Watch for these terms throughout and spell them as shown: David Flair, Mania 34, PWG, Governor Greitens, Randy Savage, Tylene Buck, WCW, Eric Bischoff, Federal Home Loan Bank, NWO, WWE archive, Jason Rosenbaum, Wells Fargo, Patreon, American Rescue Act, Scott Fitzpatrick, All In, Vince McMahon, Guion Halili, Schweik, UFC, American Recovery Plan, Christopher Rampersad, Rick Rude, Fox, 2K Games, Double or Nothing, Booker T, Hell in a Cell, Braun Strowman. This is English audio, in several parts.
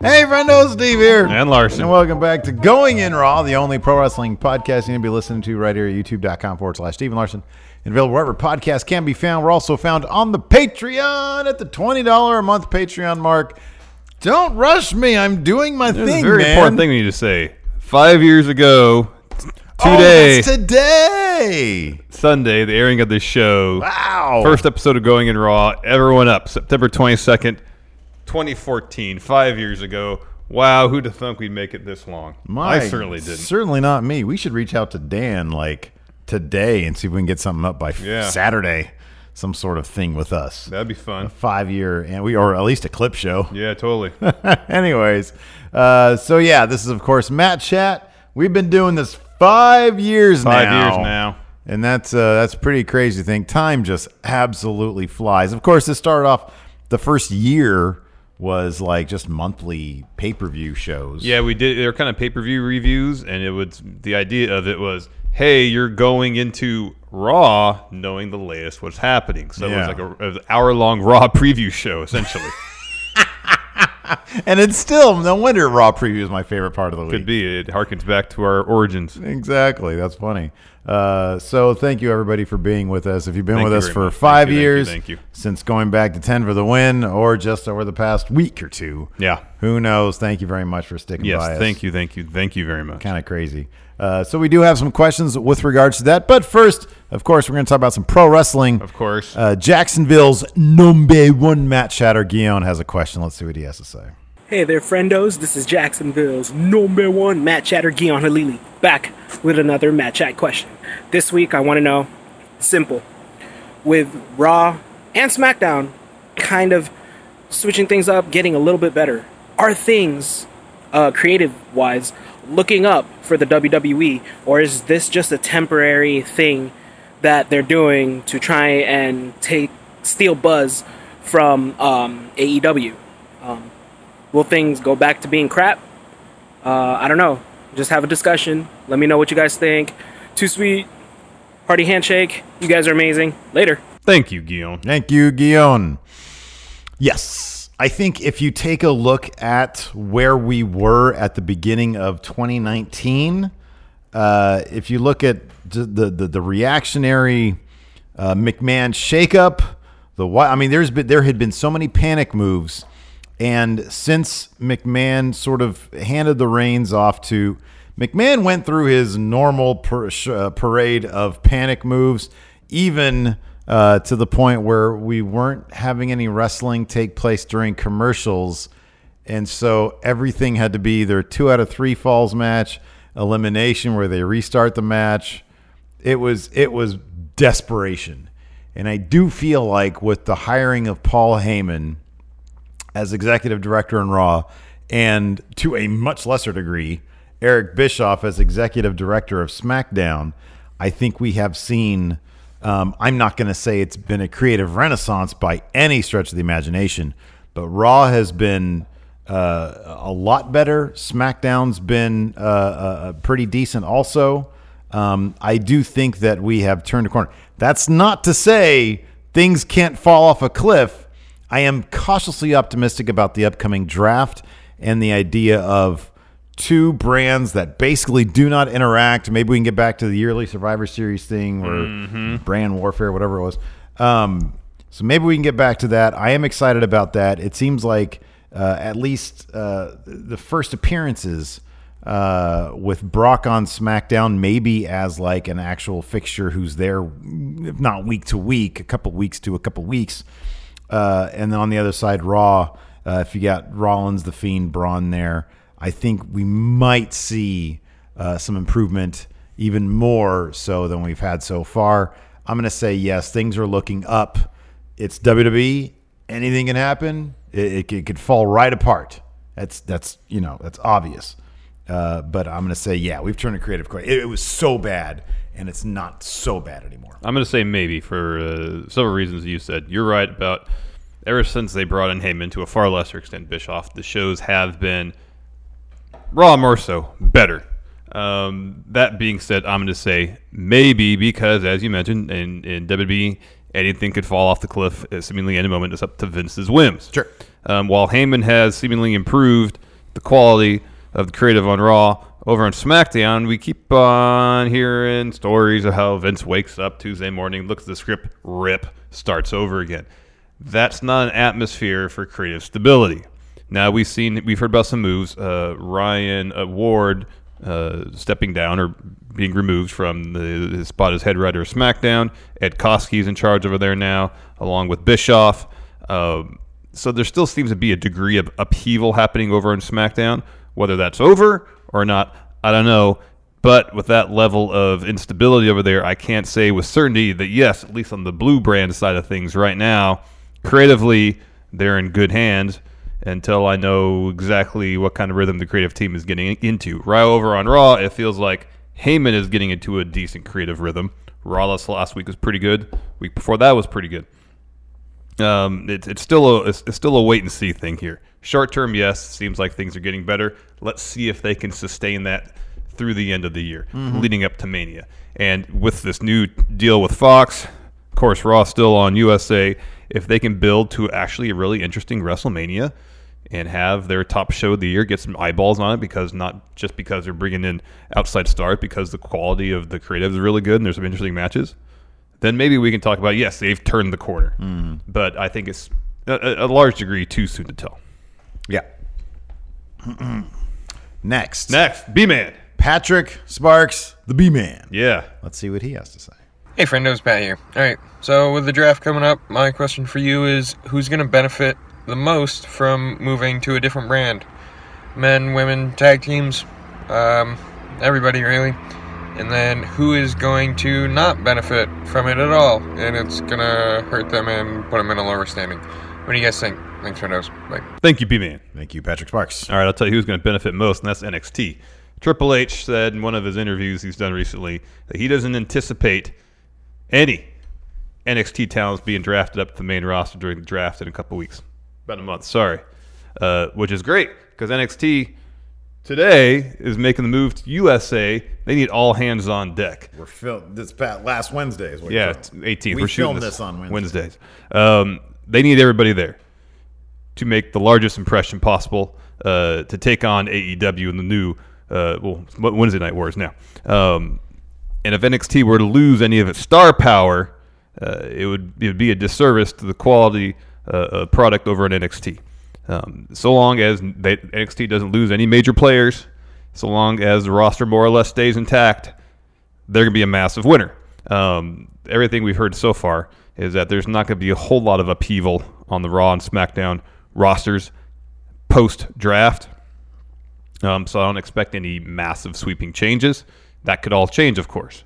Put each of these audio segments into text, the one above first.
Hey, friendo, Steve here. And Larson. And welcome back to Going in Raw, the only pro wrestling podcast you're going to be listening to right here at youtube.com/Steven Larson. And available wherever podcasts can be found. We're also found on the Patreon at the $20 a month Patreon mark. Don't rush me. I'm doing my thing, man. There's a very important thing we need to say. 5 years ago, today. Oh, that's today. Sunday, the airing of this show. Wow. First episode of Going in Raw. Everyone up. September 22nd. 2014, 5 years ago. Wow, who'd have thunk we'd make it this long? I certainly didn't. Certainly not me. We should reach out to Dan like today and see if we can get something up by Saturday. Some sort of thing with us. That'd be fun. A 5 year, and we, or at least a clip show. Yeah, totally. Anyways, so yeah, this is of course Matt Chat. We've been doing this 5 years now. 5 years now. And that's a pretty crazy thing. Time just absolutely flies. Of course, this started off the first year was like just monthly pay-per-view shows. Yeah, we did. They were kind of pay-per-view reviews, and it was the idea of it was, hey, you're going into Raw knowing the latest what's happening. So it was like an hour-long Raw preview show, essentially. And it's still, no wonder Raw preview is my favorite part of the week. Could be. It harkens back to our origins. Exactly. That's funny. So thank you, everybody, for being with us. If you've been with us for 5 years, since going back to 10 for the win, or just over the past week or two. Yeah. Who knows? Thank you very much for sticking by us. Thank you. Thank you. Thank you very much. Kind of crazy. So we do have some questions with regards to that. But first, of course, we're going to talk about some pro wrestling. Of course. Jacksonville's number one Matt Chatter, Guion, has a question. Let's see what he has to say. Hey there, friendos. This is Jacksonville's number one Matt Chatter, Guion Halili, back with another Matt Chat question. This week, I want to know, simple, with Raw and SmackDown kind of switching things up, getting a little bit better, are things creative-wise looking up for the WWE, or is this just a temporary thing that they're doing to try and steal buzz from AEW? Will things go back to being crap? I don't know. Just have a discussion. Let me know what you guys think. Too sweet. Party handshake. You guys are amazing. Later. Thank you, Guion. Thank you, Guion. Yes. I think if you take a look at where we were at the beginning of 2019, if you look at the reactionary McMahon shakeup, there had been so many panic moves, and since McMahon sort of handed the reins off to McMahon, went through his normal parade of panic moves, even. To the point where we weren't having any wrestling take place during commercials. And so everything had to be either 2 out of 3 falls match, elimination where they restart the match. It was desperation. And I do feel like with the hiring of Paul Heyman as executive director in Raw, and to a much lesser degree, Eric Bischoff as executive director of SmackDown, I think we have seen... I'm not going to say it's been a creative renaissance by any stretch of the imagination, but Raw has been a lot better. SmackDown's been pretty decent also. I do think that we have turned a corner. That's not to say things can't fall off a cliff. I am cautiously optimistic about the upcoming draft and the idea of two brands that basically do not interact. Maybe we can get back to the yearly Survivor Series thing or brand warfare, whatever it was. So maybe we can get back to that. I am excited about that. It seems like at least the first appearances with Brock on SmackDown, maybe as like an actual fixture who's there, if not week to week, a couple weeks to a couple weeks. And then on the other side, Raw, if you got Rollins, The Fiend, Braun there, I think we might see some improvement even more so than we've had so far. I'm going to say yes, things are looking up. It's WWE anything can happen. It could fall right apart. That's obvious. But I'm going to say, yeah, we've turned a creative question. It was so bad, and it's not so bad anymore. I'm going to say maybe for several reasons you said. You're right about ever since they brought in Heyman, to a far lesser extent Bischoff, the shows have been, Raw more so, better. That being said, I'm going to say maybe because, as you mentioned, in WWE, anything could fall off the cliff at seemingly any moment. It's up to Vince's whims. Sure. While Heyman has seemingly improved the quality of the creative on Raw, over on SmackDown, we keep on hearing stories of how Vince wakes up Tuesday morning, looks at the script, rip, starts over again. That's not an atmosphere for creative stability. Now, we've heard about some moves. Ryan Ward stepping down or being removed from his spot as head writer of SmackDown. Ed Koski's in charge over there now, along with Bischoff. So there still seems to be a degree of upheaval happening over on SmackDown. Whether that's over or not, I don't know. But with that level of instability over there, I can't say with certainty that, yes, at least on the blue brand side of things right now, creatively, they're in good hands until I know exactly what kind of rhythm the creative team is getting into. Right over on Raw, it feels like Heyman is getting into a decent creative rhythm. Raw last week was pretty good. Week before that was pretty good. It's still a wait and see thing here. Short term, yes, seems like things are getting better. Let's see if they can sustain that through the end of the year, leading up to Mania. And with this new deal with Fox, of course, Raw still on USA. If they can build to actually a really interesting WrestleMania and have their top show of the year, get some eyeballs on it, because not just because they're bringing in outside stars, because the quality of the creative is really good and there's some interesting matches, then maybe we can talk about, yes, they've turned the corner. But I think it's a large degree too soon to tell. Yeah. Next, B-Man. Patrick Sparks, the B-Man. Yeah. Let's see what he has to say. Hey, friendos, Pat here. All right, so with the draft coming up, my question for you is, who's going to benefit the most from moving to a different brand? Men, women, tag teams, everybody really. And then who is going to not benefit from it at all? And it's going to hurt them and put them in a lower standing. What do you guys think? Thanks, friendos. Bye. Thank you, B-Man. Thank you, Patrick Sparks. All right, I'll tell you who's going to benefit most, and that's NXT. Triple H said in one of his interviews he's done recently that he doesn't anticipate any NXT talents being drafted up to the main roster during the draft in a couple weeks. About a month, sorry. Which is great, because NXT today is making the move to USA. They need all hands on deck. We're filmed this last Wednesday. Is what yeah, 18th. We filmed this on Wednesdays. They need everybody there to make the largest impression possible, to take on AEW in the new Wednesday Night Wars now. And if NXT were to lose any of its star power, it would be a disservice to the quality of product over at NXT. So long as NXT doesn't lose any major players, so long as the roster more or less stays intact, they're going to be a massive winner. Everything we've heard so far is that there's not going to be a whole lot of upheaval on the Raw and SmackDown rosters post-draft. So I don't expect any massive sweeping changes. That could all change, of course.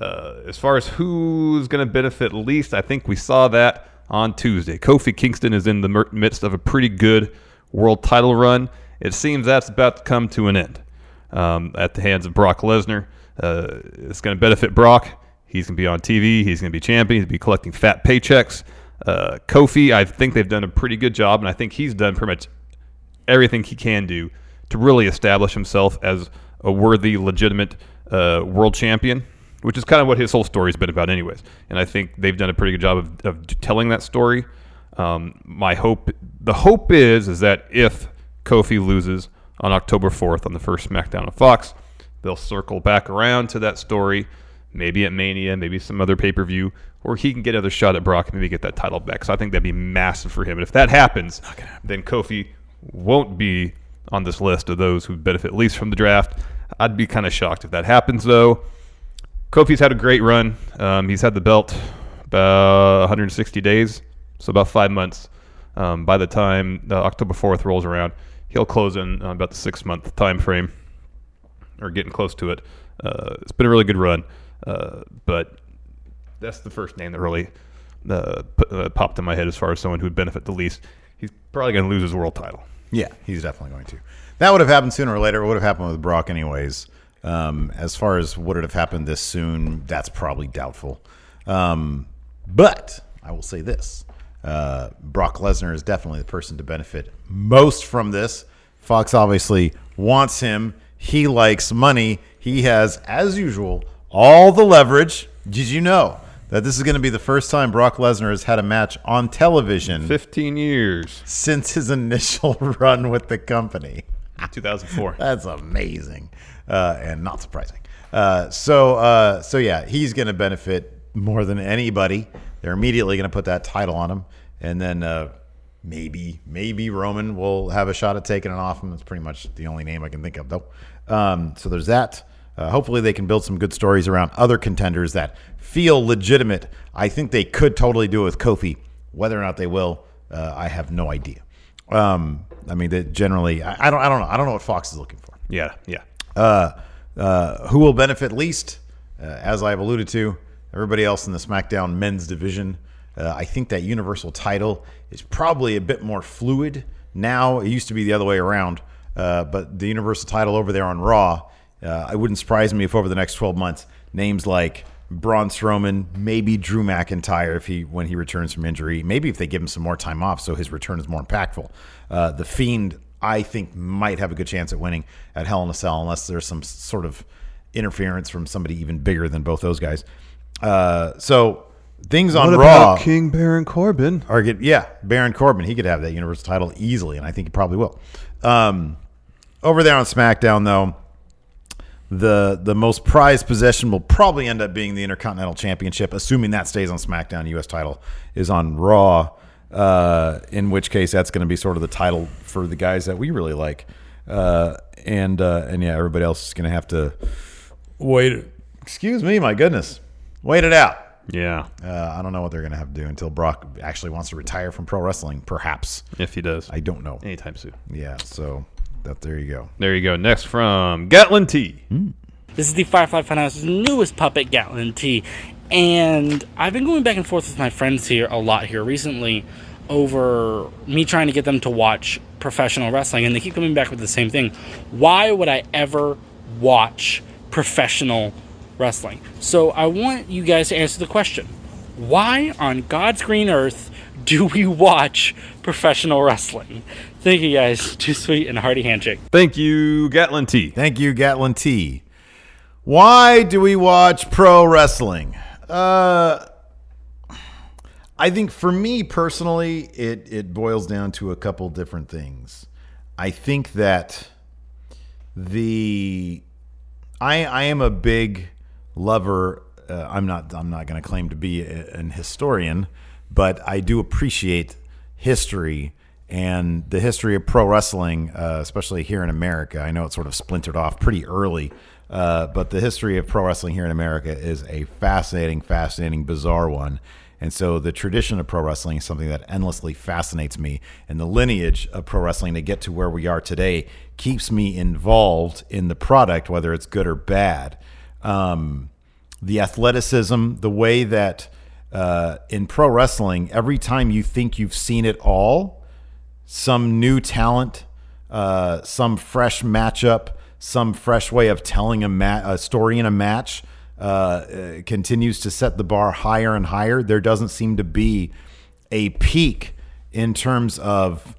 As far as who's going to benefit least, I think we saw that on Tuesday. Kofi Kingston is in the midst of a pretty good world title run. It seems that's about to come to an end at the hands of Brock Lesnar. It's going to benefit Brock. He's going to be on TV. He's going to be champion. He's going to be collecting fat paychecks. Kofi, I think they've done a pretty good job, and I think he's done pretty much everything he can do to really establish himself as a worthy, legitimate world champion, which is kind of what his whole story's been about anyways. And I think they've done a pretty good job of telling that story. The hope is that if Kofi loses on October 4th on the first SmackDown of Fox, they'll circle back around to that story, maybe at Mania, maybe some other pay-per-view, or he can get another shot at Brock and maybe get that title back. So I think that'd be massive for him. And if that happens, then Kofi won't be on this list of those who benefit least from the draft. I'd be kind of shocked if that happens, though. Kofi's had a great run. He's had the belt about 160 days, so about 5 months. By the time October 4th rolls around, he'll close in on about the 6-month time frame, or getting close to it. It's been a really good run, but that's the first name that really popped in my head as far as someone who would benefit the least. He's probably going to lose his world title. Yeah, he's definitely going to. That would have happened sooner or later. It would have happened with Brock anyways. As far as would it have happened this soon, that's probably doubtful. But I will say this. Brock Lesnar is definitely the person to benefit most from this. Fox obviously wants him. He likes money. He has, as usual, all the leverage. Did you know that this is going to be the first time Brock Lesnar has had a match on television 15 years since his initial run with the company? 2004. That's amazing and not surprising. So yeah, he's going to benefit more than anybody. They're immediately going to put that title on him, and then maybe Roman will have a shot at taking it off him. That's pretty much the only name I can think of, though. So there's that. Hopefully they can build some good stories around other contenders that feel legitimate. I think they could totally do it with Kofi. Whether or not they will, I have no idea. I mean, they generally, I don't know. I don't know what Fox is looking for. Yeah. Who will benefit least? As I've alluded to, everybody else in the SmackDown men's division. I think that Universal title is probably a bit more fluid now. It used to be the other way around, but the Universal title over there on Raw, it wouldn't surprise me if over the next 12 months, names like Braun Strowman, maybe Drew McIntyre when he returns from injury, maybe if they give him some more time off so his return is more impactful. The Fiend, I think, might have a good chance at winning at Hell in a Cell unless there's some sort of interference from somebody even bigger than both those guys. So things on Raw. What about King Baron Corbin? Baron Corbin. He could have that Universal title easily, and I think he probably will. Over there on SmackDown, though, the most prized possession will probably end up being the Intercontinental Championship, assuming that stays on SmackDown. U.S. title is on Raw, in which case that's going to be sort of the title for the guys that we really like. And yeah, everybody else is going to have to wait. Excuse me, my goodness. Wait it out. Yeah. I don't know what they're going to have to do until Brock actually wants to retire from pro wrestling, perhaps. If he does. I don't know. Anytime soon. Yeah, so... There you go. Next from Gatlin T. This is the Firefly Funhouse's newest puppet, Gatlin T. And I've been going back and forth with my friends here a lot here recently over me trying to get them to watch professional wrestling. And they keep coming back with the same thing. Why would I ever watch professional wrestling? So I want you guys to answer the question. Why on God's green earth do we watch professional wrestling? Thank you, guys. Too sweet and hearty handshake. Thank you, Gatlin T. Why do we watch pro wrestling? I think for me personally, it boils down to a couple different things. I think that I am a big lover. I'm not going to claim to be an historian, but I do appreciate history. And the history of pro wrestling, especially here in America, I know it sort of splintered off pretty early, but the history of pro wrestling here in America is a fascinating, bizarre one. And so the tradition of pro wrestling is something that endlessly fascinates me. And the lineage of pro wrestling to get to where we are today keeps me involved in the product, whether it's good or bad. The athleticism, the way that in pro wrestling, every time you think you've seen it all, some new talent, some fresh matchup, some fresh way of telling a story in a match continues to set the bar higher and higher. There doesn't seem to be a peak in terms of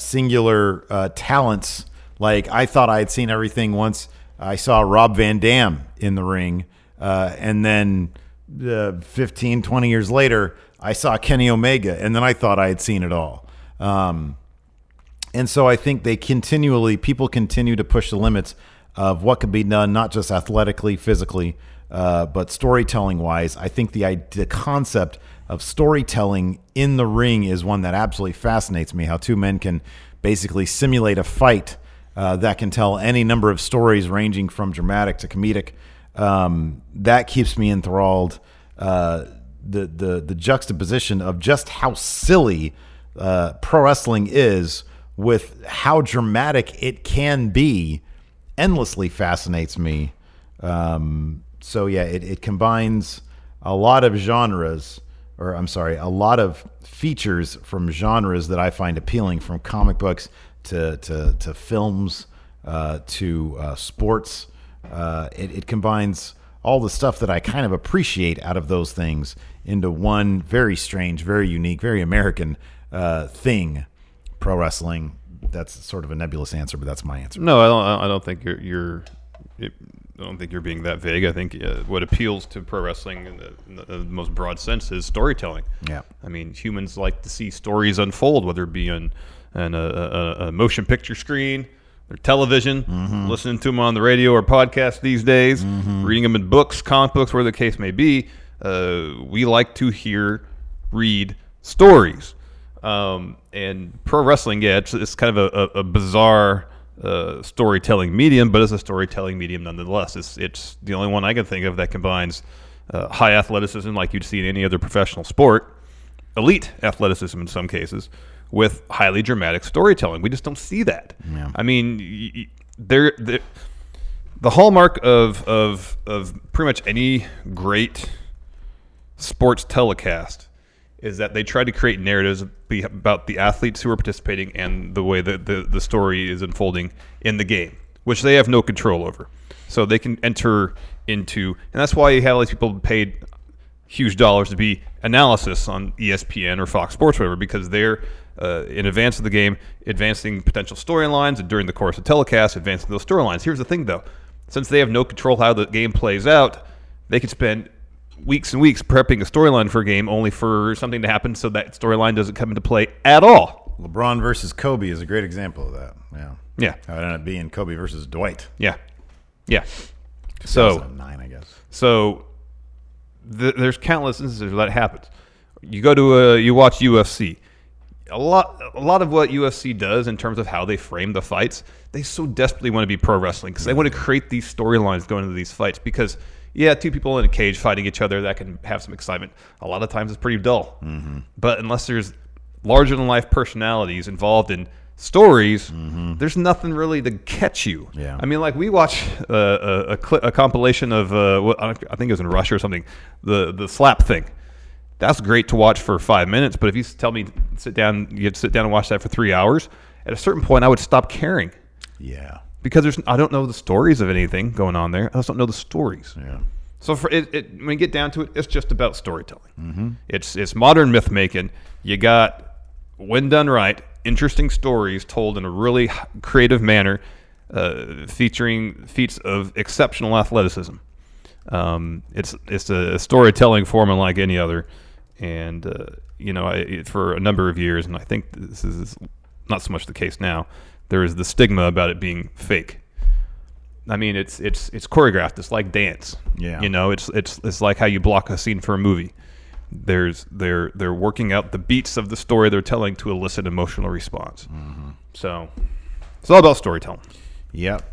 singular talents. Like, I thought I had seen everything once I saw Rob Van Dam in the ring, and then 15, 20 years later, I saw Kenny Omega, and then I thought I had seen it all. And so I think people continue to push the limits of what could be done, not just athletically, physically, but storytelling wise. I think the concept of storytelling in the ring is one that absolutely fascinates me, how two men can basically simulate a fight, that can tell any number of stories ranging from dramatic to comedic. That keeps me enthralled. The juxtaposition of just how silly pro wrestling is with how dramatic it can be endlessly fascinates me. So yeah, it combines a lot of genres or I'm sorry, a lot of features from genres that I find appealing, from comic books to films to sports. It combines all the stuff that I kind of appreciate out of those things into one very strange, very unique, very American thing, pro wrestling. That's sort of a nebulous answer, but that's my answer. No, I don't think you're being that vague. I think what appeals to pro wrestling in the most broad sense is storytelling. Yeah, I mean, humans like to see stories unfold, whether it be on a motion picture screen, or television, mm-hmm. listening to them on the radio or podcast these days, mm-hmm. reading them in books, comic books, whatever the case may be. We like to read stories. And pro wrestling, yeah, it's kind of a bizarre storytelling medium, but it's a storytelling medium nonetheless. It's the only one I can think of that combines high athleticism, like you'd see in any other professional sport, elite athleticism in some cases, with highly dramatic storytelling. We just don't see that. Yeah. I mean, the hallmark of pretty much any great sports telecast is that they try to create narratives about the athletes who are participating and the way that the story is unfolding in the game, which they have no control over. So they can enter into, and that's why you have all these people paid huge dollars to be analysis on ESPN or Fox Sports, whatever, because they're in advance of the game, advancing potential storylines, and during the course of telecast, advancing those storylines. Here's the thing, though. Since they have no control how the game plays out, they could spend weeks and weeks prepping a storyline for a game only for something to happen so that storyline doesn't come into play at all. LeBron versus Kobe is a great example of that. Yeah. Yeah. How it ended up being Kobe versus Dwight. Yeah. Yeah. So 2009, I guess. So there's countless instances where that happens. You go to you watch UFC. A lot of what UFC does in terms of how they frame the fights, they so desperately want to be pro wrestling because they want to create these storylines going into these fights because yeah, two people in a cage fighting each other, that can have some excitement. A lot of times it's pretty dull. Mm-hmm. But unless there's larger-than-life personalities involved in stories, mm-hmm. there's nothing really to catch you. Yeah. I mean, like we watch a compilation of, I think it was in Russia or something, the slap thing. That's great to watch for 5 minutes, but if you tell me you have to sit down and watch that for 3 hours, at a certain point I would stop caring. Yeah. Because I don't know the stories of anything going on there. I just don't know the stories. Yeah. So when you get down to it, it's just about storytelling. Mm-hmm. It's modern myth making. You got, when done right, interesting stories told in a really creative manner, featuring feats of exceptional athleticism. It's a storytelling form unlike any other, and for a number of years, and I think this is not so much the case now. There is the stigma about it being fake. I mean, it's choreographed. It's like dance. Yeah. It's like how you block a scene for a movie. They're working out the beats of the story they're telling to elicit emotional response. Mm-hmm. So it's all about storytelling. Yep.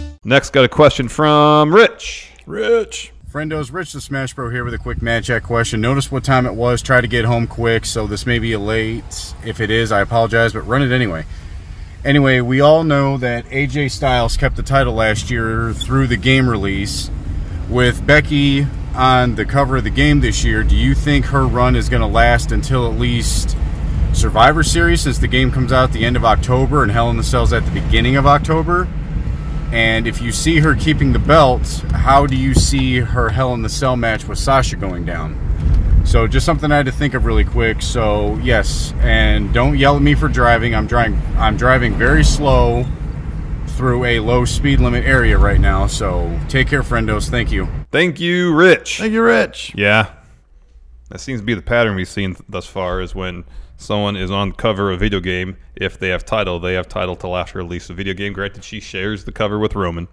Next, got a question from Rich. Friendos, Rich the Smash Bro here with a quick Matt Chat question. Notice what time it was. Try to get home quick, so this may be late. If it is, I apologize, but run it anyway. Anyway, we all know that AJ Styles kept the title last year through the game release. With Becky on the cover of the game this year, do you think her run is going to last until at least Survivor Series, since the game comes out at the end of October and Hell in a Cell's at the beginning of October? And if you see her keeping the belt, how do you see her Hell in the Cell match with Sasha going down? So just something I had to think of really quick. So yes, and don't yell at me for driving. I'm driving very slow through a low speed limit area right now. So take care, friendos. Thank you. Thank you, Rich. Yeah. That seems to be the pattern we've seen thus far, is when someone is on the cover of a video game. If they have title, they have title to last release the video game. Granted, she shares the cover with Roman.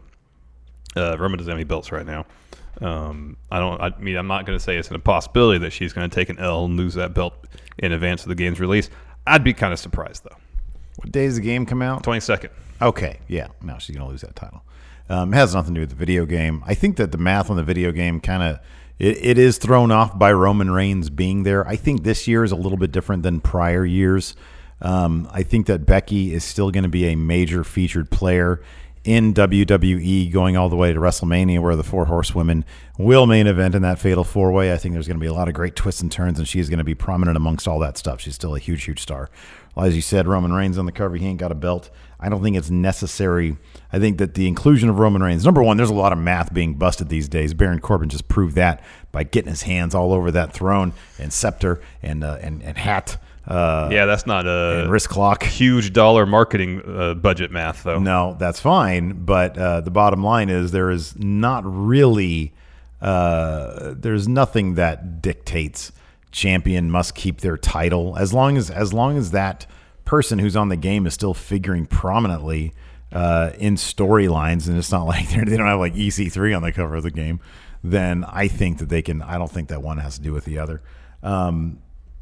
Roman doesn't have any belts right now. I'm not going to say it's an impossibility that she's going to take an L and lose that belt in advance of the game's release. I'd be kind of surprised, though. What day does the game come out? 22nd. Okay, yeah. No, she's going to lose that title. It has nothing to do with the video game. I think that the math on the video game kind of... It is thrown off by Roman Reigns being there. I think this year is a little bit different than prior years. I think that Becky is still going to be a major featured player in WWE going all the way to WrestleMania, where the four horsewomen will main event in that fatal four-way. I think there's going to be a lot of great twists and turns, and she's going to be prominent amongst all that stuff. She's still a huge, huge star. Well, as you said, Roman Reigns on the cover, he ain't got a belt. I don't think it's necessary. I think that the inclusion of Roman Reigns, number one, there's a lot of math being busted these days. Baron Corbin just proved that by getting his hands all over that throne and scepter and hat. Yeah, that's not a wrist clock. Huge dollar marketing budget math, though. No, that's fine. But the bottom line is there is not really there's nothing that dictates champion must keep their title as long as that person who's on the game is still figuring prominently in storylines, and it's not like they don't have like EC3 on the cover of the game, then I think that they can. I don't think that one has to do with the other.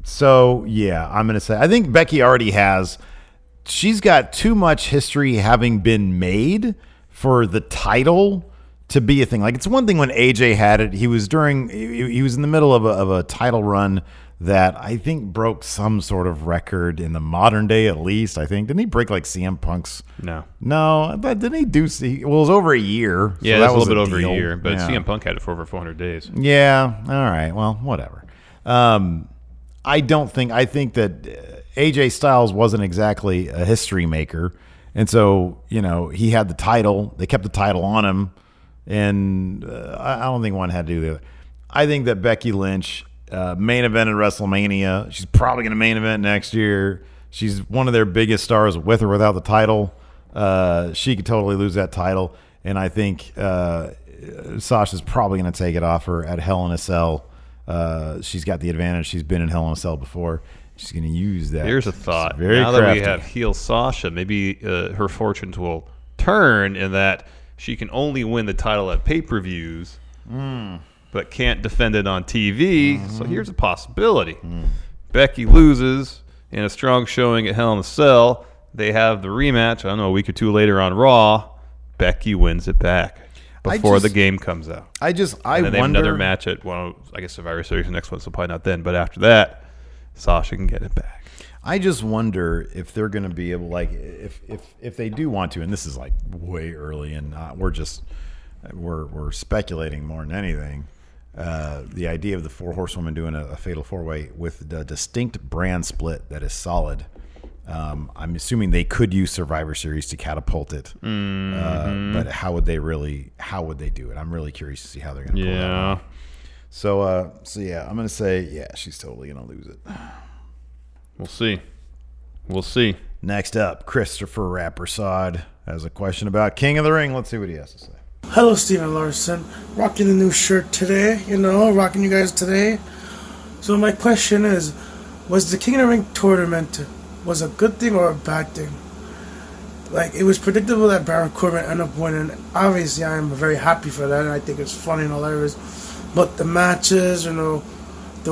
So yeah, I'm gonna say I think Becky already has. She's got too much history having been made for the title to be a thing. Like, it's one thing when AJ had it. He was in the middle of a title run that I think broke some sort of record in the modern day, at least, I think. Didn't he break like CM Punk's? No, but didn't he do... Well, it was over a year. So yeah, that was a little bit over a year, but yeah. CM Punk had it for over 400 days. Yeah, all right, well, whatever. I think that AJ Styles wasn't exactly a history maker, and so, he had the title. They kept the title on him, and I don't think one had to do the other. I think that Becky Lynch... main event at WrestleMania. She's probably going to main event next year. She's one of their biggest stars, with or without the title. She could totally lose that title, and I think Sasha's probably going to take it off her at Hell in a Cell. She's got the advantage. She's been in Hell in a Cell before. She's going to use that. Here's a thought. Now that crafty. We have heel Sasha, maybe her fortunes will turn in that she can only win the title at pay-per-views. But can't defend it on TV. So here's a possibility. Becky loses in a strong showing at Hell in a Cell. They have the rematch, I don't know, a week or two later on Raw. Becky wins it back before the game comes out. I wonder. Another match at, I guess Survivor Series, the next one, so probably not then. But after that, Sasha can get it back. I just wonder if they're going to be able, like, if they do want to, and this is like way early, and we're speculating more than anything. The idea of the four horsewomen doing a fatal four-way with the distinct brand split that is solid. I'm assuming they could use Survivor Series to catapult it, but how would they do it? I'm really curious to see how they're going to pull that off. So yeah, I'm going to say, yeah, she's totally going to lose it. We'll see. Next up, Christopher Rappersod has a question about King of the Ring. Let's see what he has to say. Hello, Steven Larson. Rocking the new shirt today, rocking you guys today. So my question is, was the King of the Ring tournament was a good thing or a bad thing? Like, it was predictable that Baron Corbin ended up winning. Obviously, I am very happy for that, and I think it's funny and hilarious. But the matches, the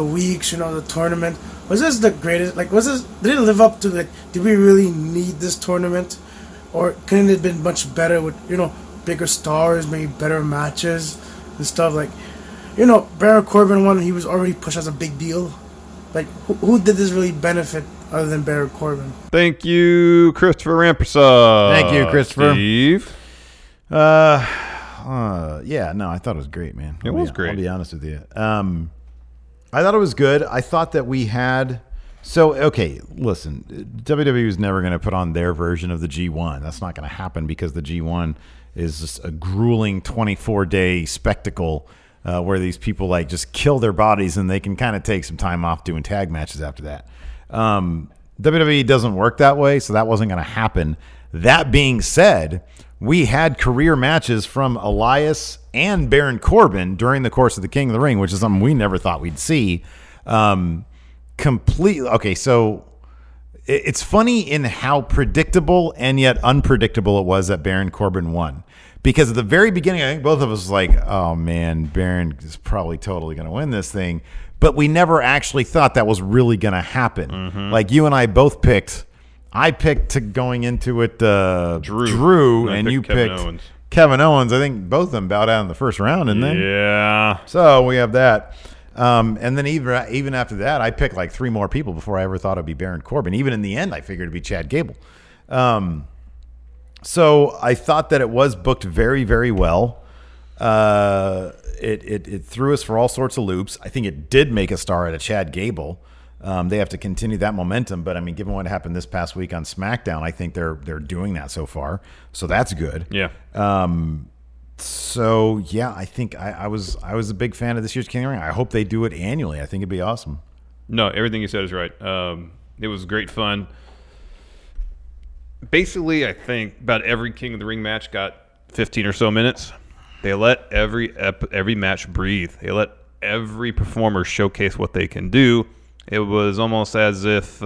weeks, the tournament, was this the greatest? Like, did it live up to, did we really need this tournament? Or couldn't it have been much better with, bigger stars, maybe better matches and stuff? Like, Baron Corbin won, he was already pushed as a big deal. Like, who did this really benefit other than Baron Corbin? Thank you, Christopher Rampersad. Thank you, Christopher. Steve? Yeah, no, I thought it was great, man. It was great. I'll be honest with you. I thought it was good. I thought that we had... So, okay, listen. WWE is never going to put on their version of the G1. That's not going to happen because the G1 is just a grueling 24-day spectacle where these people just kill their bodies and they can kind of take some time off doing tag matches after that. WWE doesn't work that way, so that wasn't going to happen. That being said, we had career matches from Elias and Baron Corbin during the course of the King of the Ring, which is something we never thought we'd see. Completely. Okay, so it's funny in how predictable and yet unpredictable it was that Baron Corbin won. Because at the very beginning, I think both of us were like, oh, man, Baron is probably totally going to win this thing. But we never actually thought that was really going to happen. Mm-hmm. Like, you and I both picked. I picked going into it Drew and you picked Kevin Owens. I think both of them bowed out in the first round, didn't they? Yeah. So we have that. And then even after that, I picked three more people before I ever thought it would be Baron Corbin. Even in the end, I figured it would be Chad Gable. So I thought that it was booked very, very well. It threw us for all sorts of loops. I think it did make a star out of Chad Gable. They have to continue that momentum. But, I mean, given what happened this past week on SmackDown, I think they're doing that so far. So that's good. Yeah. So, yeah, I think I was a big fan of this year's King of the Ring. I hope they do it annually. I think it'd be awesome. No, everything you said is right. It was great fun. Basically, I think about every King of the Ring match got 15 or so minutes. They let every match breathe. They let every performer showcase what they can do. It was almost as if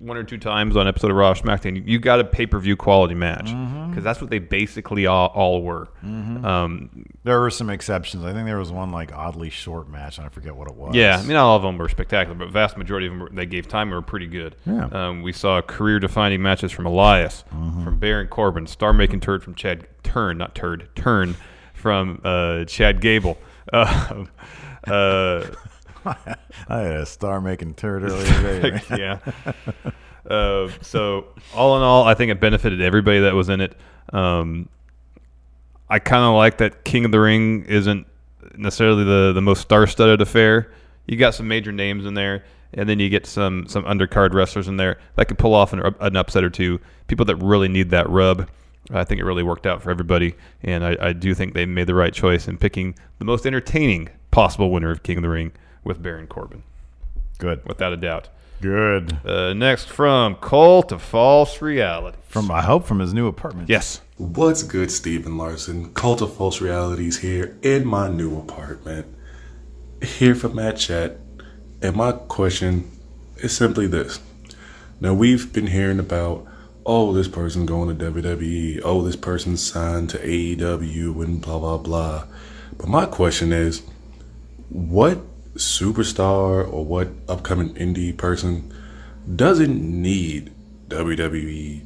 one or two times on episode of Raw SmackDown, you got a pay-per-view quality match because that's what they basically all were. Mm-hmm. There were some exceptions. I think there was one oddly short match, and I forget what it was. Yeah, I mean, not all of them were spectacular, but vast majority of them they gave time were pretty good. Yeah. We saw career-defining matches from Elias, from Baron Corbin, star-making turd from turn from Chad Gable. I had a star-making turd earlier today. Yeah. So all in all, I think it benefited everybody that was in it. I kind of like that King of the Ring isn't necessarily the most star-studded affair. You got some major names in there, and then you get some undercard wrestlers in there that could pull off an upset or two. People that really need that rub. I think it really worked out for everybody, and I do think they made the right choice in picking the most entertaining possible winner of King of the Ring with Baron Corbin. Good. Without a doubt. Good. Next from Cult of False Reality. I hope from his new apartment. Yes. What's good, Steven Larson? Cult of False Realities here in my new apartment. Here for Matt Chat. And my question is simply this. Now, we've been hearing about this person going to WWE. This person signed to AEW and blah, blah, blah. But my question is, what superstar or what upcoming indie person doesn't need WWE,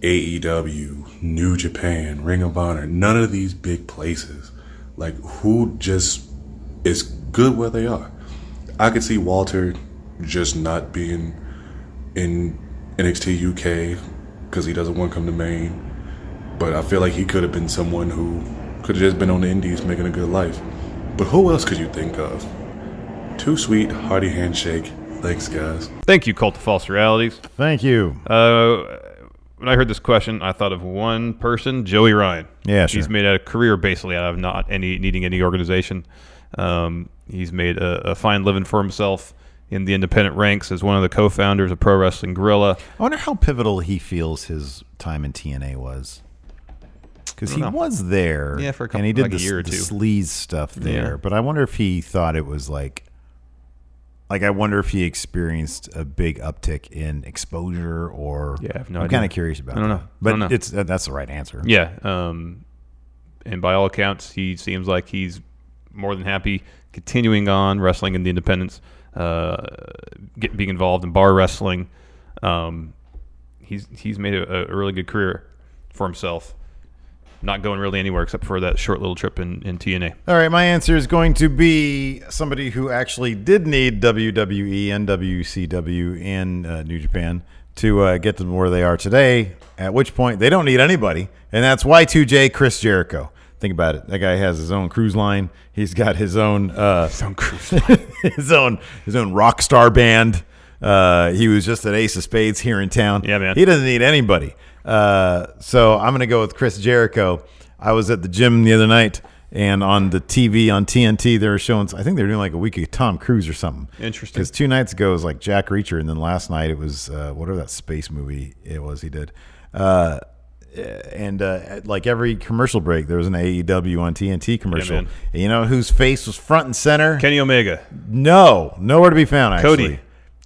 AEW, New Japan, Ring of Honor, none of these big places? Who just is good where they are? I could see Walter just not being in NXT UK, because he doesn't want to come to Maine. But I feel like he could have been someone who could have just been on the indies making a good life. But who else could you think of? Too sweet, hearty handshake. Thanks, guys. Thank you, Cult of False Realities. Thank you. when I heard this question, I thought of one person, Joey Ryan. Yeah, sure. He's made a career basically out of not needing any organization. He's made a fine living for himself in the independent ranks as one of the co-founders of Pro Wrestling Guerrilla. I wonder how pivotal he feels his time in TNA was. Because he was there, yeah, for a couple, and he did like the, the sleaze stuff there. Yeah. But I wonder if he thought it was like I wonder if he experienced a big uptick in exposure or. Yeah, no, I'm kind of curious about. I don't know. But I don't know. That's the right answer. Yeah, and by all accounts, he seems like he's more than happy continuing on wrestling in the independents, being involved in bar wrestling. He's made a really good career for himself. Not going really anywhere except for that short little trip in TNA. All right, my answer is going to be somebody who actually did need WWE and WCW and New Japan to get them where they are today, at which point they don't need anybody, and that's Y2J Chris Jericho. Think about it. That guy has his own cruise line. He's got his own cruise line. his own rock star band. He was just at Ace of Spades here in town. Yeah, man. He doesn't need anybody. So I'm going to go with Chris Jericho. I was at the gym the other night, and on the TV on TNT, they were showing, I think they were doing like a week of Tom Cruise or something. Interesting. Because 2 nights ago it was like Jack Reacher, and then last night it was whatever that space movie it was he did. Like every commercial break, there was an AEW on TNT commercial. Yeah, and you know whose face was front and center? Kenny Omega. No, nowhere to be found, actually. Cody.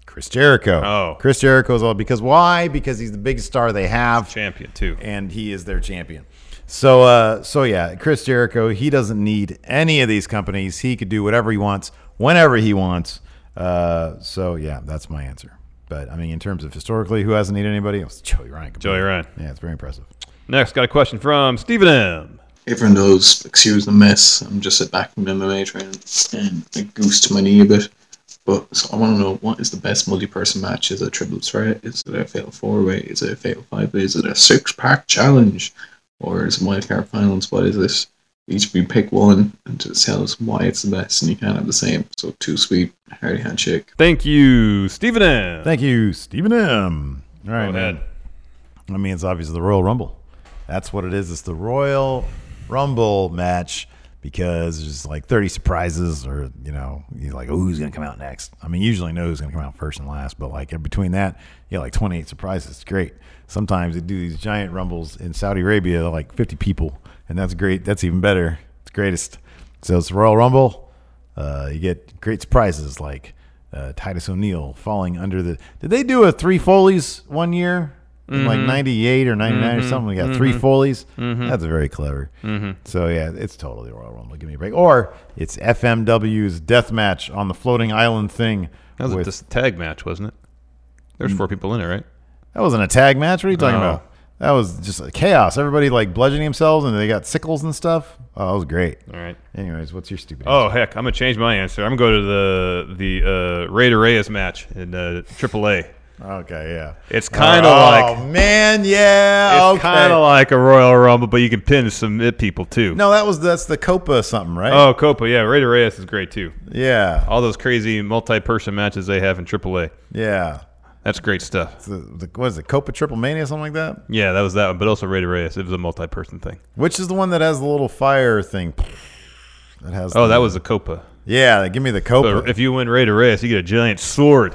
Chris Jericho. Oh. Chris Jericho is all because why? Because he's the biggest star they have. Champion, too. And he is their champion. So yeah, Chris Jericho, he doesn't need any of these companies. He could do whatever he wants, whenever he wants. Yeah, that's my answer. But, I mean, in terms of historically who hasn't needed anybody, it was Joey Ryan. Joey Ryan. Yeah, it's very impressive. Next, got a question from Stephen M. Everyone knows, excuse the mess, I'm just sitting back from MMA training and it goose to my knee a bit. But so I want to know, what is the best multi-person match? Is it a triple threat? Is it a fatal four-way? Is it a fatal five-way? Is it a six-pack challenge? Or is it wildcard finals? What is this? Each of you pick one and just tell us why it's the best, and you can't have the same. So too sweet, hearty handshake. Thank you, Stephen M. Thank you, Stephen M. All right, man. I mean, it's obviously the Royal Rumble. That's what it is. It's the Royal Rumble match. Because there's like 30 surprises, or you're like, oh, who's gonna come out next? I mean, you usually know who's gonna come out first and last, but like in between that, you have like 28 surprises. It's great. Sometimes they do these giant rumbles in Saudi Arabia, like 50 people, and that's great. That's even better. It's greatest. So it's the Royal Rumble. You get great surprises like Titus O'Neil falling under the. Did they do a three Foleys one year? In like 98 or 99 or something. We got three Foleys. That's very clever. So, yeah, it's totally Royal Rumble. Give me a break. Or it's FMW's death match on the floating island thing. That was a tag match, wasn't it? There's 4 people in it, right? That wasn't a tag match. What are you talking about? That was just chaos. Everybody like bludgeoning themselves, and they got sickles and stuff. Oh, that was great. All right. Anyways, what's your stupid answer? Oh, heck, I'm going to change my answer. I'm going to go to the Rey de Reyes match in AAA. Okay, yeah. It's kind of like... Oh, man, yeah. It's kind of like a Royal Rumble, but you can pin some people, too. No, that's the Copa something, right? Oh, Copa, yeah. Rey de Reyes is great, too. Yeah. All those crazy multi-person matches they have in AAA. Yeah. That's great stuff. What is it, Copa Triplemanía, something like that? Yeah, that was that one, but also Rey de Reyes. It was a multi-person thing. Which is the one that has the little fire thing? That has. Oh, that was the Copa. Yeah, give me the Copa. So if you win Rey de Reyes, you get a giant sword.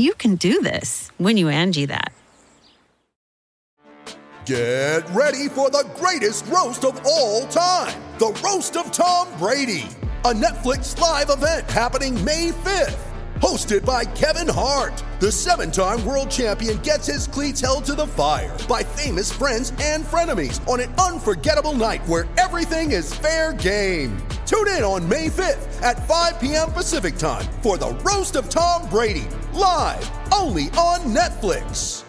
You can do this when you Angie that. Get ready for the greatest roast of all time. The Roast of Tom Brady. A Netflix live event happening May 5th. Hosted by Kevin Hart. The 7-time world champion gets his cleats held to the fire by famous friends and frenemies on an unforgettable night where everything is fair game. Tune in on May 5th at 5 p.m. Pacific time for The Roast of Tom Brady, live only on Netflix.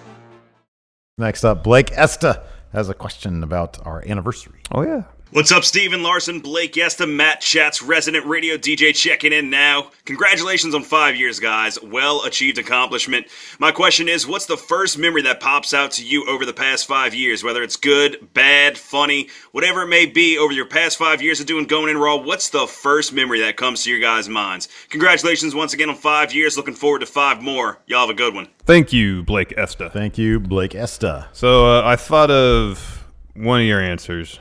Next up, Blake Esta has a question about our anniversary. Oh, yeah. What's up, Steven Larson, Blake Esta, Matt Chat's resident radio DJ checking in now. Congratulations on 5 years, guys. Well-achieved accomplishment. My question is, what's the first memory that pops out to you over the past 5 years? Whether it's good, bad, funny, whatever it may be, over your past 5 years of doing Going in Raw, what's the first memory that comes to your guys' minds? Congratulations once again on 5 years. Looking forward to 5 more. Y'all have a good one. Thank you, Blake Esta. Thank you, Blake Esta. So I thought of one of your answers.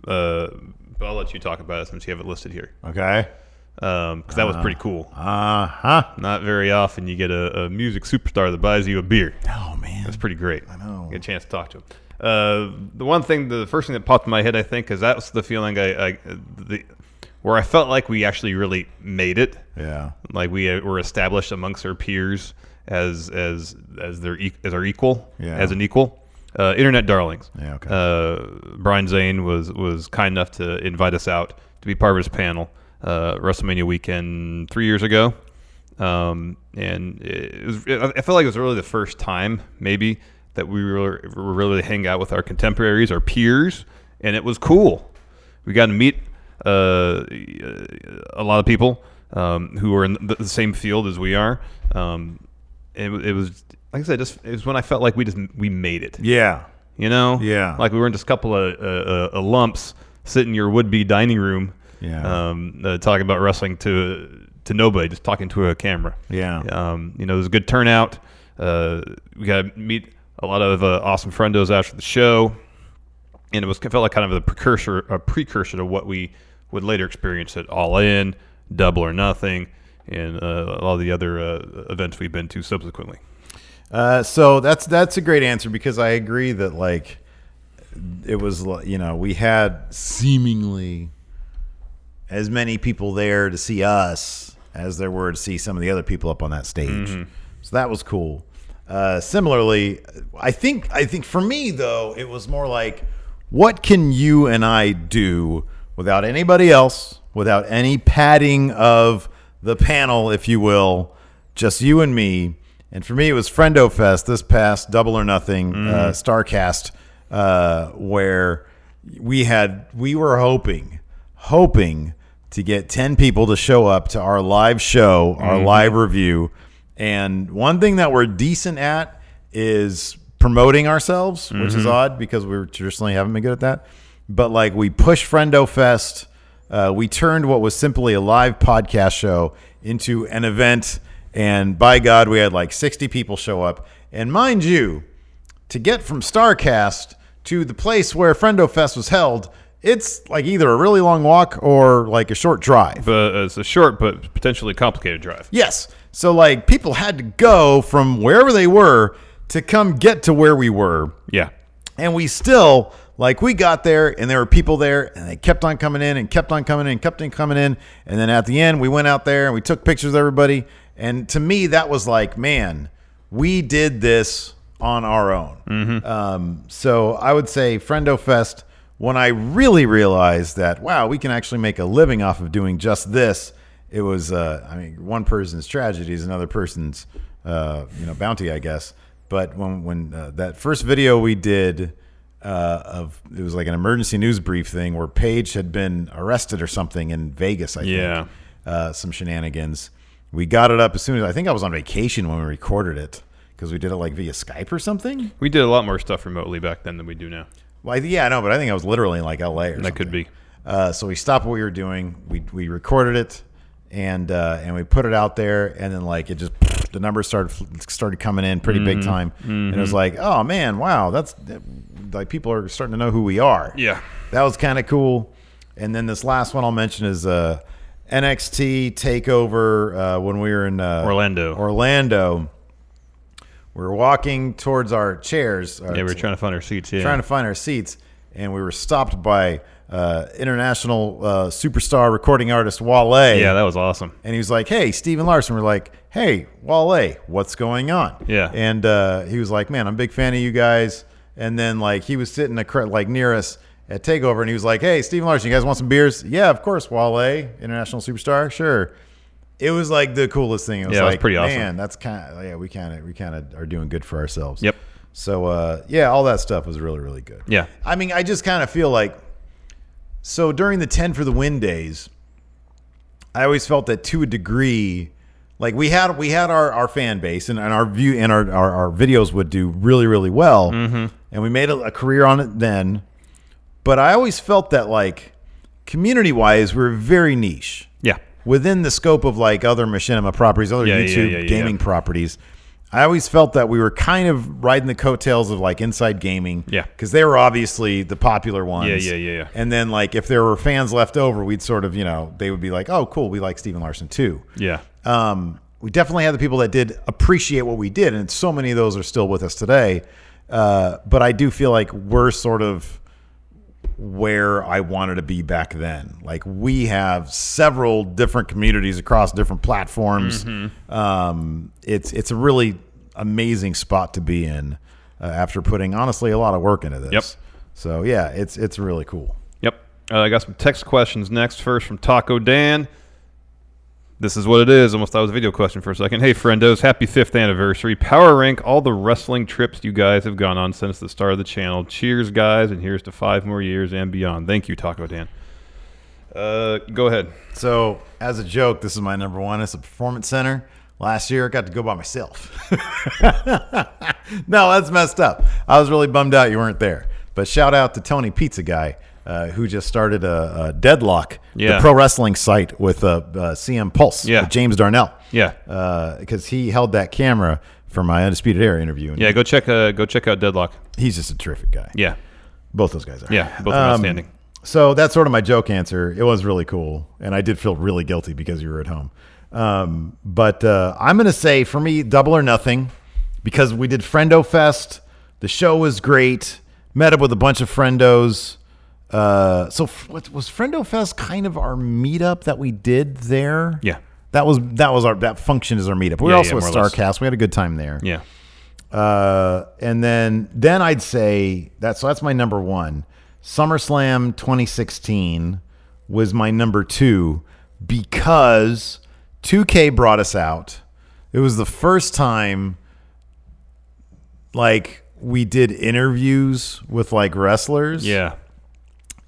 But I'll let you talk about it since you have it listed here. Okay. Because that was pretty cool. Not very often you get a music superstar that buys you a beer. Oh, man. That's pretty great. I know. You get a chance to talk to him. The first thing that popped in my head, I think, is that was the feeling where I felt like we actually really made it. Yeah. Like we were established amongst our peers as our equal. Yeah. As an equal. Internet Darlings. Yeah, okay. Brian Zane was kind enough to invite us out to be part of his panel WrestleMania weekend 3 years ago, and I felt like it was really the first time maybe that we were really hang out with our contemporaries, our peers, and it was cool. We got to meet a lot of people who were in the same field as we are. It was. Like I said, it was when I felt like we made it. Yeah. You know? Yeah. Like we weren't just a couple of lumps sitting in your would-be dining room talking about wrestling to nobody, just talking to a camera. Yeah. It was a good turnout. We got to meet a lot of awesome friendos after the show, and it felt like kind of a precursor to what we would later experience at All In, Double or Nothing, and all the other events we've been to subsequently. So that's a great answer because I agree that like it was we had seemingly as many people there to see us as there were to see some of the other people up on that stage. Mm-hmm. So that was cool. Similarly, I think for me though it was more like what can you and I do without anybody else, without any padding of the panel, if you will, just you and me. And for me, it was Friendo Fest this past Double or Nothing StarCast, where we were hoping to get 10 people to show up to our live show, our live review. And one thing that we're decent at is promoting ourselves, which is odd because we traditionally haven't been good at that. But like we pushed Friendo Fest, we turned what was simply a live podcast show into an event. And by God, we had like 60 people show up. And mind you, to get from StarCast to the place where Friendo Fest was held, it's like either a really long walk or like a short drive. But it's a short but potentially complicated drive. Yes. So like people had to go from wherever they were to come get to where we were. Yeah. And we still, like we got there and there were people there and they kept on coming in and kept on coming in and kept on coming in. And then at the end, we went out there and we took pictures of everybody. And to me, that was like, man, we did this on our own. Mm-hmm. So I would say Friendo Fest, when I really realized that, wow, we can actually make a living off of doing just this. It was, one person's tragedy is another person's, bounty, I guess. But when that first video we did it was like an emergency news brief thing where Paige had been arrested or something in Vegas, I think. Some shenanigans. We got it up as soon as I think I was on vacation when we recorded it because we did it like via Skype or something. We did a lot more stuff remotely back then than we do now. Well, I know, but I think I was literally in like LA or something. That could be. So we stopped what we were doing. We recorded it and we put it out there and then like it just the numbers started coming in pretty big time and it was like, oh man, wow, that's like people are starting to know who we are. Yeah, that was kind of cool. And then this last one I'll mention is NXT Takeover when we were in Orlando. We were walking towards our chairs. We were trying to find our seats. Yeah, trying to find our seats, and we were stopped by international superstar recording artist Wale. Yeah, that was awesome. And he was like, "Hey, Steven Larson." We're like, "Hey, Wale, what's going on?" Yeah, and he was like, "Man, I'm a big fan of you guys." And then like he was sitting near us at Takeover, and he was like, "Hey, Steven Larson, you guys want some beers?" "Yeah, of course, Wale, international superstar, sure." It was like the coolest thing. It was pretty awesome. Man, that's kind of we kind of are doing good for ourselves. Yep. So, yeah, all that stuff was really, really good. Yeah. I mean, I just kind of feel like, so during the 10 for the win days, I always felt that to a degree, like we had our fan base and our view and our videos would do really, really well. Mm-hmm. And we made a career on it then. But I always felt that like community-wise, we're very niche. Yeah. Within the scope of like other machinima properties, other YouTube gaming properties, I always felt that we were kind of riding the coattails of like Inside Gaming. Yeah. Because they were obviously the popular ones. Yeah. And then like if there were fans left over, we'd sort of, you know, they would be like, oh, cool, we like Steven Larson too. Yeah. We definitely had the people that did appreciate what we did. And so many of those are still with us today. But I do feel like we're sort of where I wanted to be back then. Like we have several different communities across different platforms. Mm-hmm. It's a really amazing spot to be in after putting honestly a lot of work into this. Yep. So yeah, it's really cool. Yep. I got some text questions next. First from Taco Dan. This is what it is. Almost thought it was a video question for a second. Hey, friendos, happy 5th anniversary. Power rank all the wrestling trips you guys have gone on since the start of the channel. Cheers, guys, and here's to 5 more years and beyond. Thank you, Taco Dan. Go ahead. So, as a joke, this is my number one. It's a performance center. Last year, I got to go by myself. No, that's messed up. I was really bummed out you weren't there. But shout out to Tony Pizza Guy. Who just started a Deadlock, the pro wrestling site with CM Pulse, with James Darnell. Yeah, because he held that camera for my Undisputed Era interview. And go check out Deadlock. He's just a terrific guy. Yeah, both those guys are. Yeah, both are outstanding. So that's sort of my joke answer. It was really cool, and I did feel really guilty because you were at home. But I'm gonna say for me, Double or Nothing, because we did Friendo Fest. The show was great. Met up with a bunch of friendos. So what was Friendo Fest kind of our meetup that we did there? Yeah. That was our, that function is our meetup. We were also at StarCast. We had a good time there. Yeah. And then I'd say that's my number one. SummerSlam 2016 was my number two because 2K brought us out. It was the first time like we did interviews with like wrestlers. Yeah.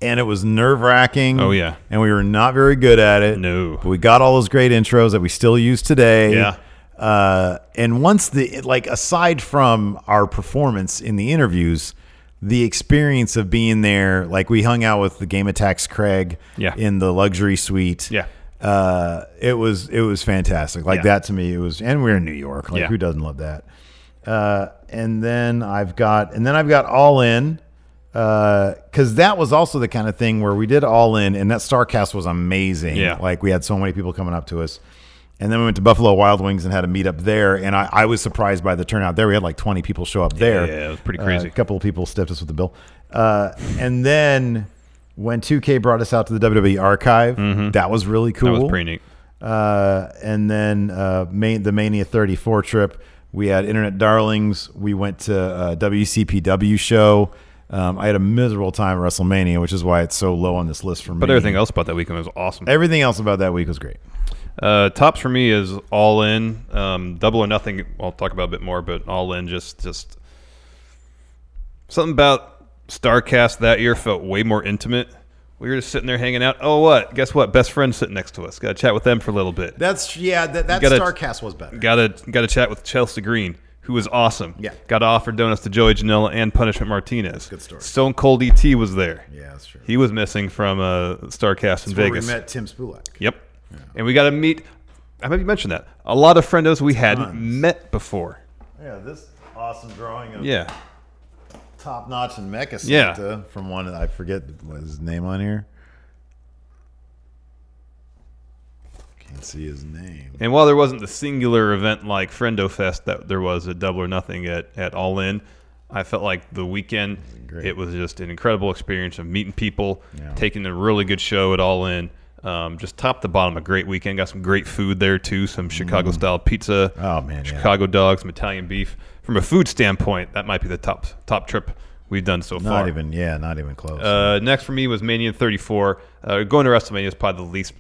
And it was nerve-wracking. Oh, yeah. And we were not very good at it. No. But we got all those great intros that we still use today. Yeah. And once aside from our performance in the interviews, the experience of being there, like we hung out with the Game Attacks Craig in the luxury suite. Yeah. It was fantastic. Like that to me, it was, and we're in New York. Like who doesn't love that? And then I've got All In. Because that was also the kind of thing where we did All In, and that StarCast was amazing. Yeah. Like we had so many people coming up to us. And then we went to Buffalo Wild Wings and had a meetup there, and I was surprised by the turnout there. We had like 20 people show up there. Yeah, it was pretty crazy. A couple of people stiffed us with the bill. And then when 2K brought us out to the WWE archive, that was really cool. That was pretty neat. And then the Mania 34 trip, we had Internet Darlings. We went to WCPW show. I had a miserable time at WrestleMania, which is why it's so low on this list for me. But everything else about that weekend was awesome. Everything else about that week was great. Tops for me is All In. Double or Nothing, I'll talk about a bit more, but All In, just something about StarCast that year felt way more intimate. We were just sitting there hanging out. Oh, what? Guess what? Best friend's sitting next to us. Got to chat with them for a little bit. That StarCast was better. Got to chat with Chelsea Green. Who was awesome. Yeah. Got to offer donuts to Joey Janela and Punishment Martinez. Good story. Stone Cold E.T. was there. Yeah, that's true. He was missing from StarCast in Vegas. We met Tim Spulak. Yep. Yeah. And we got to meet, I might have mentioned that, a lot of friendos we hadn't met before. Yeah, this awesome drawing of Top Notch and Mecha Santa from one, I forget what his name on here. Can't see his name. And while there wasn't the singular event like Friendo Fest that there was a Double or Nothing at All In, I felt like the weekend, it was just an incredible experience of meeting people, taking a really good show at All In. Just top to bottom, a great weekend. Got some great food there, too. Some Chicago-style pizza, Chicago dogs, some Italian beef. From a food standpoint, that might be the top trip we've done so far. Not even close. Next for me was Mania 34. Going to WrestleMania is probably the least...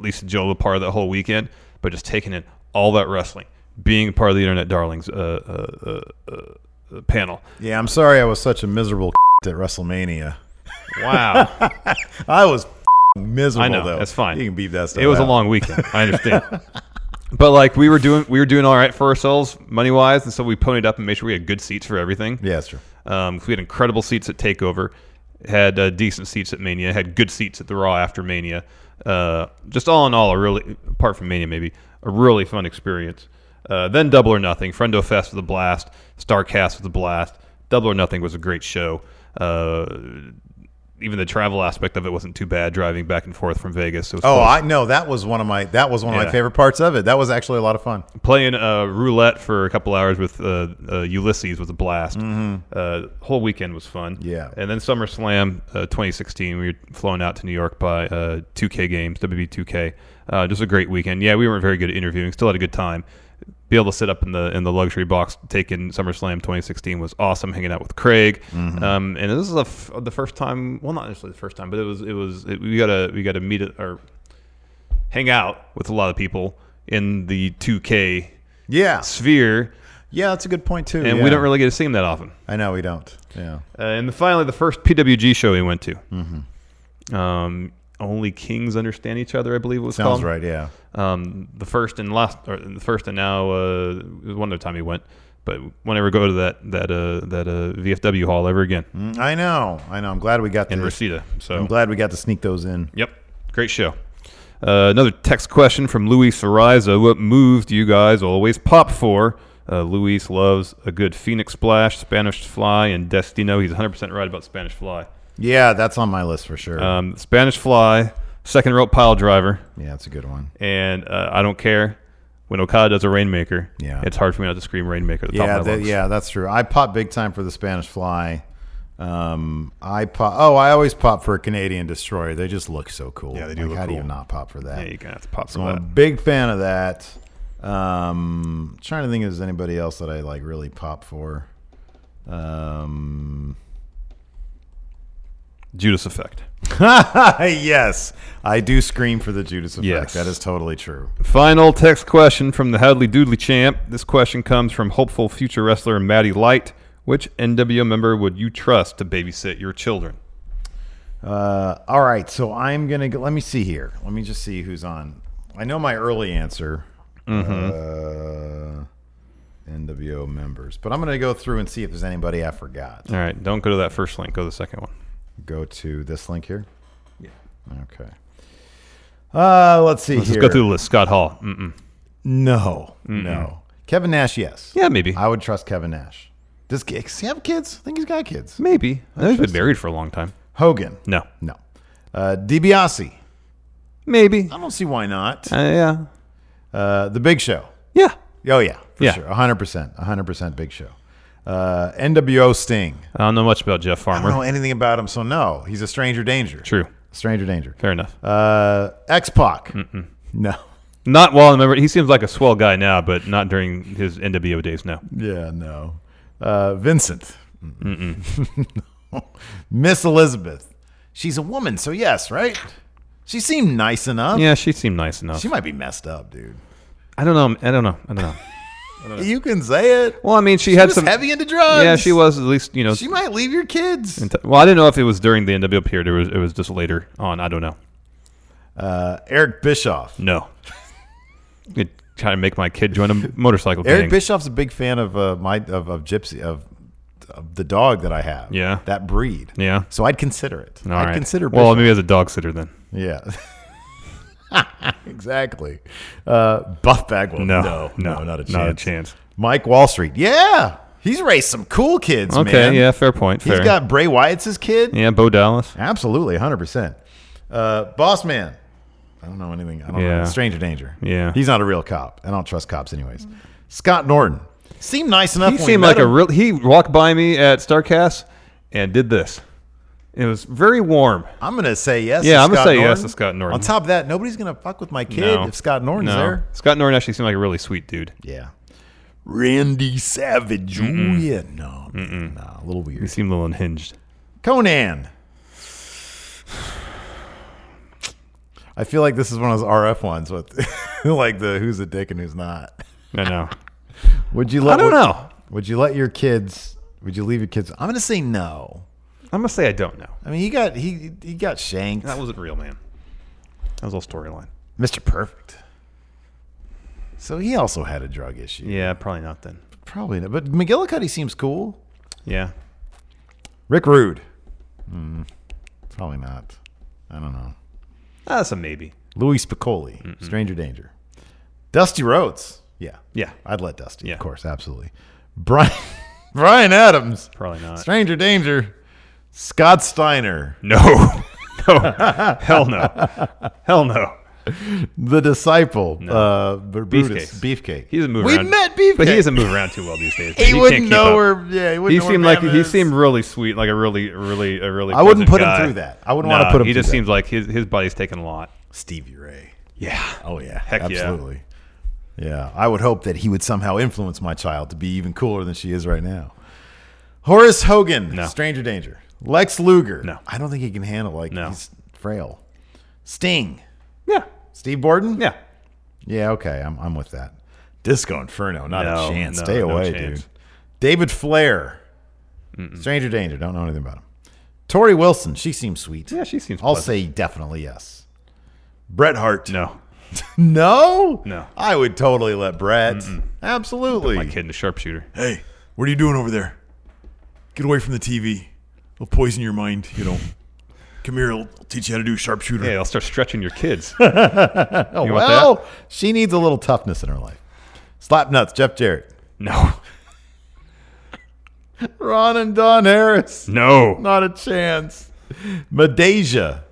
least enjoyable part of the whole weekend, but just taking in all that wrestling, being part of the Internet Darlings panel. Yeah, I'm sorry I was such a miserable at WrestleMania. Wow. I was miserable, I know, though. That's fine. You can beat that stuff. It was a long weekend. I understand. But like we were doing all right for ourselves money wise, and so we ponied up and made sure we had good seats for everything. Yeah, that's true. We had incredible seats at Takeover, had decent seats at Mania, had good seats at the Raw after Mania. Just all in all, a really, apart from Mania maybe, a really fun experience. Then Double or Nothing, Friendo Fest was a blast, StarCast was a blast. Double or Nothing was a great show. Even the travel aspect of it wasn't too bad, driving back and forth from Vegas. I know that was one of my favorite parts of it. That was actually a lot of fun. Playing roulette for a couple hours with Ulysses was a blast. Mm-hmm. Whole weekend was fun. Yeah. And then SummerSlam 2016, we were flown out to New York by 2K Games, WB 2K. Just a great weekend. Yeah, we weren't very good at interviewing. Still had a good time. Be able to sit up in the luxury box, taking SummerSlam 2016 was awesome. Hanging out with Craig, mm-hmm. And this is the first time. Well, not necessarily the first time, but it was we got to meet or hang out with a lot of people in the 2K sphere. Yeah, that's a good point too. And we don't really get to see them that often. I know we don't. Yeah. And finally, the first PWG show we went to. Mm-hmm. Only Kings Understand Each Other, I believe it was called. Sounds right, yeah. The first and now, one other time he went, but we'll never go to that VFW hall ever again. I know. I'm glad we got in Reseda. So I'm glad we got to sneak those in. Yep, great show. Another text question from Luis Ariza. What moves do you guys always pop for? Luis loves a good Phoenix Splash, Spanish Fly, and Destino. He's 100% right about Spanish Fly. Yeah, that's on my list for sure. Spanish Fly, second rope pile driver. Yeah, that's a good one. And I don't care when Okada does a Rainmaker. Yeah, it's hard for me not to scream Rainmaker at the top of my lungs. Yeah, that's true. I pop big time for the Spanish Fly. I always pop for a Canadian Destroyer. They just look so cool. Yeah, they do. Like, look how cool. Do you not pop for that? Yeah, you're gonna have to pop for that. I'm a big fan of that. Trying to think if there's anybody else that I like really pop for. Judas Effect. Yes, I do scream for the Judas Effect. Yes. That is totally true. Final text question from the Howdly Doodly Champ. This question comes from hopeful future wrestler Maddie Light. Which NWO member would you trust to babysit your children? All right, so I'm going to... Let me see here. Let me just see who's on. I know my early answer. Mm-hmm. NWO members. But I'm going to go through and see if there's anybody I forgot. All right, don't go to that first link. Go to the second one. Go to this link here? Yeah. Okay. Let's see here. Let's just go through the list. Scott Hall. Mm-mm. No. Mm-mm. No. Kevin Nash, yes. Yeah, maybe. I would trust Kevin Nash. Does he have kids? I think he's got kids. Maybe. I know he's been married for a long time. Hogan. No. DiBiase. Maybe. I don't see why not. Yeah. The Big Show. Yeah. Oh, yeah. For sure. 100%. 100% Big Show. NWO Sting. I don't know much about Jeff Farmer. I don't know anything about him, so no. He's a stranger danger. True. Stranger danger. Fair enough. X-Pac. Mm-mm. No. Not well. I remember, he seems like a swell guy now, but not during his NWO days, no. Yeah, no. Vincent. Mm-mm. Miss Elizabeth. She's a woman, so yes, right? She seemed nice enough. Yeah, she seemed nice enough. She might be messed up, dude. I don't know. You can say it. Well, I mean, she had was some heavy into drugs. Yeah, she was, at least, you know. She might leave your kids. Well, I didn't know if it was during the NWO period. It was just later on. I don't know. Eric Bischoff. No. You'd try to make my kid join a motorcycle gang. Eric Bischoff's a big fan of Gypsy of the dog that I have. Yeah. That breed. Yeah. So I'd consider it. All I'd right. consider. Bischoff. Well, maybe as a dog sitter then. Yeah. Exactly. Buff Bagwell. No, not a chance. Not a chance. Mike Wall Street. Yeah. He's raised some cool kids, okay, man. Okay, yeah, fair point. He's got Bray Wyatt's his kid. Yeah, Bo Dallas. Absolutely, 100%. Boss Man. I don't know anything. I don't know. Stranger danger. Yeah. He's not a real cop. I don't trust cops anyways. Scott Norton. Seemed nice enough. He seemed like a real... He walked by me at StarCast and did this. It was very warm. I'm going to say yes to Scott Norton. Yeah, I'm going to say yes to Scott Norton. On top of that, nobody's going to fuck with my kid if Scott Norton's there. Scott Norton actually seemed like a really sweet dude. Yeah. Randy Savage. Mm-mm. Yeah, no. Mm-mm. Nah, a little weird. He seemed a little unhinged. Conan. I feel like this is one of those RF ones with like the who's a dick and who's not. I know. Would you let your kids Would you leave your kids? I'm gonna say no. I'm gonna say I don't know. I mean, he got shanked. That wasn't real, man. That was all storyline. Mr. Perfect. So he also had a drug issue. Yeah, probably not then. Probably not. But McGillicuddy seems cool. Yeah. Rick Rude. Probably not. I don't know. That's a maybe. Louis Piccoli. Mm-hmm. Stranger Danger. Dusty Rhodes. Yeah. Yeah. I'd let Dusty. Yeah. Of course. Absolutely. Brian Adams. Probably not. Stranger Danger. Scott Steiner. No. No. Hell no. Hell no. The Disciple. No. Brutus. Beefcake. He's a move around. We met Beefcake. But he doesn't move around too well these days. he wouldn't know where. Yeah, he wouldn't know where Bama is. He seemed really sweet, like a really I wouldn't put him through that. I wouldn't want to put him through that. He just seems like his body's taking a lot. Stevie Ray. Yeah. Oh, yeah. Heck absolutely. Yeah. Yeah. I would hope that he would somehow influence my child to be even cooler than she is right now. Horace Hogan. No. Stranger Danger. Lex Luger. No. I don't think he can handle he's frail. Sting. Yeah. Steve Borden? Yeah. Yeah, okay. I'm with that. Disco Inferno. Not a chance. Stay away, dude. David Flair. Mm-mm. Stranger Danger. Don't know anything about him. Tori Wilson. She seems sweet. Yeah, she seems pleasant. I'll say definitely yes. Bret Hart. No. No? No. I would totally let Bret. Mm-mm. Absolutely. Put my kid in the sharpshooter. Hey, what are you doing over there? Get away from the TV. It'll poison your mind, you know. Come here, I'll teach you how to do sharpshooter. Yeah, I'll start stretching your kids. Well, she needs a little toughness in her life. Slap Nuts, Jeff Jarrett. No. Ron and Don Harris. No. Not a chance. Medeja.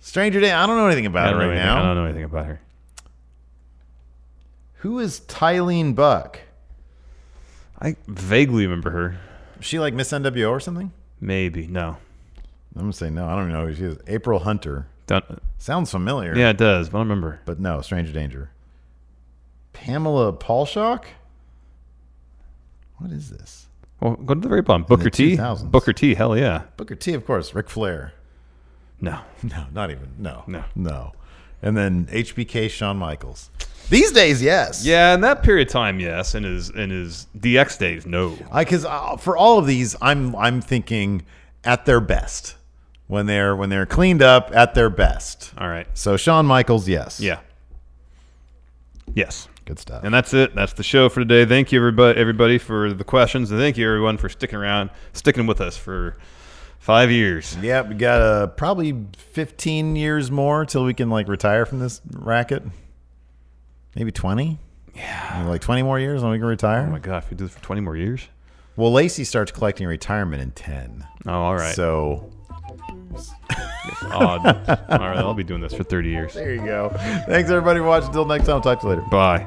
Stranger Day. I don't know anything about her right now. I don't know anything about her. Who is Tylene Buck? I vaguely remember her. Is she like Miss NWO or something? Maybe. No. I'm going to say no. I don't even know who she is. April Hunter. Sounds familiar. Yeah, it does, but I don't remember. But no, Stranger Danger. Pamela Paulshock? What is this? Well, go to the very bottom. Booker T? 2000s. Booker T, hell yeah. Booker T, of course. Ric Flair. No. No, not even. No. No. No. And then HBK Shawn Michaels. These days, yes. Yeah, in that period of time, yes. In his DX days, no. Because for all of these, I'm thinking at their best. When they're cleaned up, at their best. All right. So Shawn Michaels, yes. Yeah. Yes. Good stuff. And that's it. That's the show for today. Thank you, everybody for the questions. And thank you, everyone, for sticking around, sticking with us for 5 years. Yeah, we got probably 15 years more till we can retire from this racket. Maybe 20? Yeah. Maybe 20 more years and we can retire? Oh, my God. If we do this for 20 more years? Well, Lacey starts collecting retirement in 10. Oh, all right. So. It's odd. All right, I'll be doing this for 30 years. There you go. Thanks, everybody, for watching. Until next time, I'll talk to you later. Bye.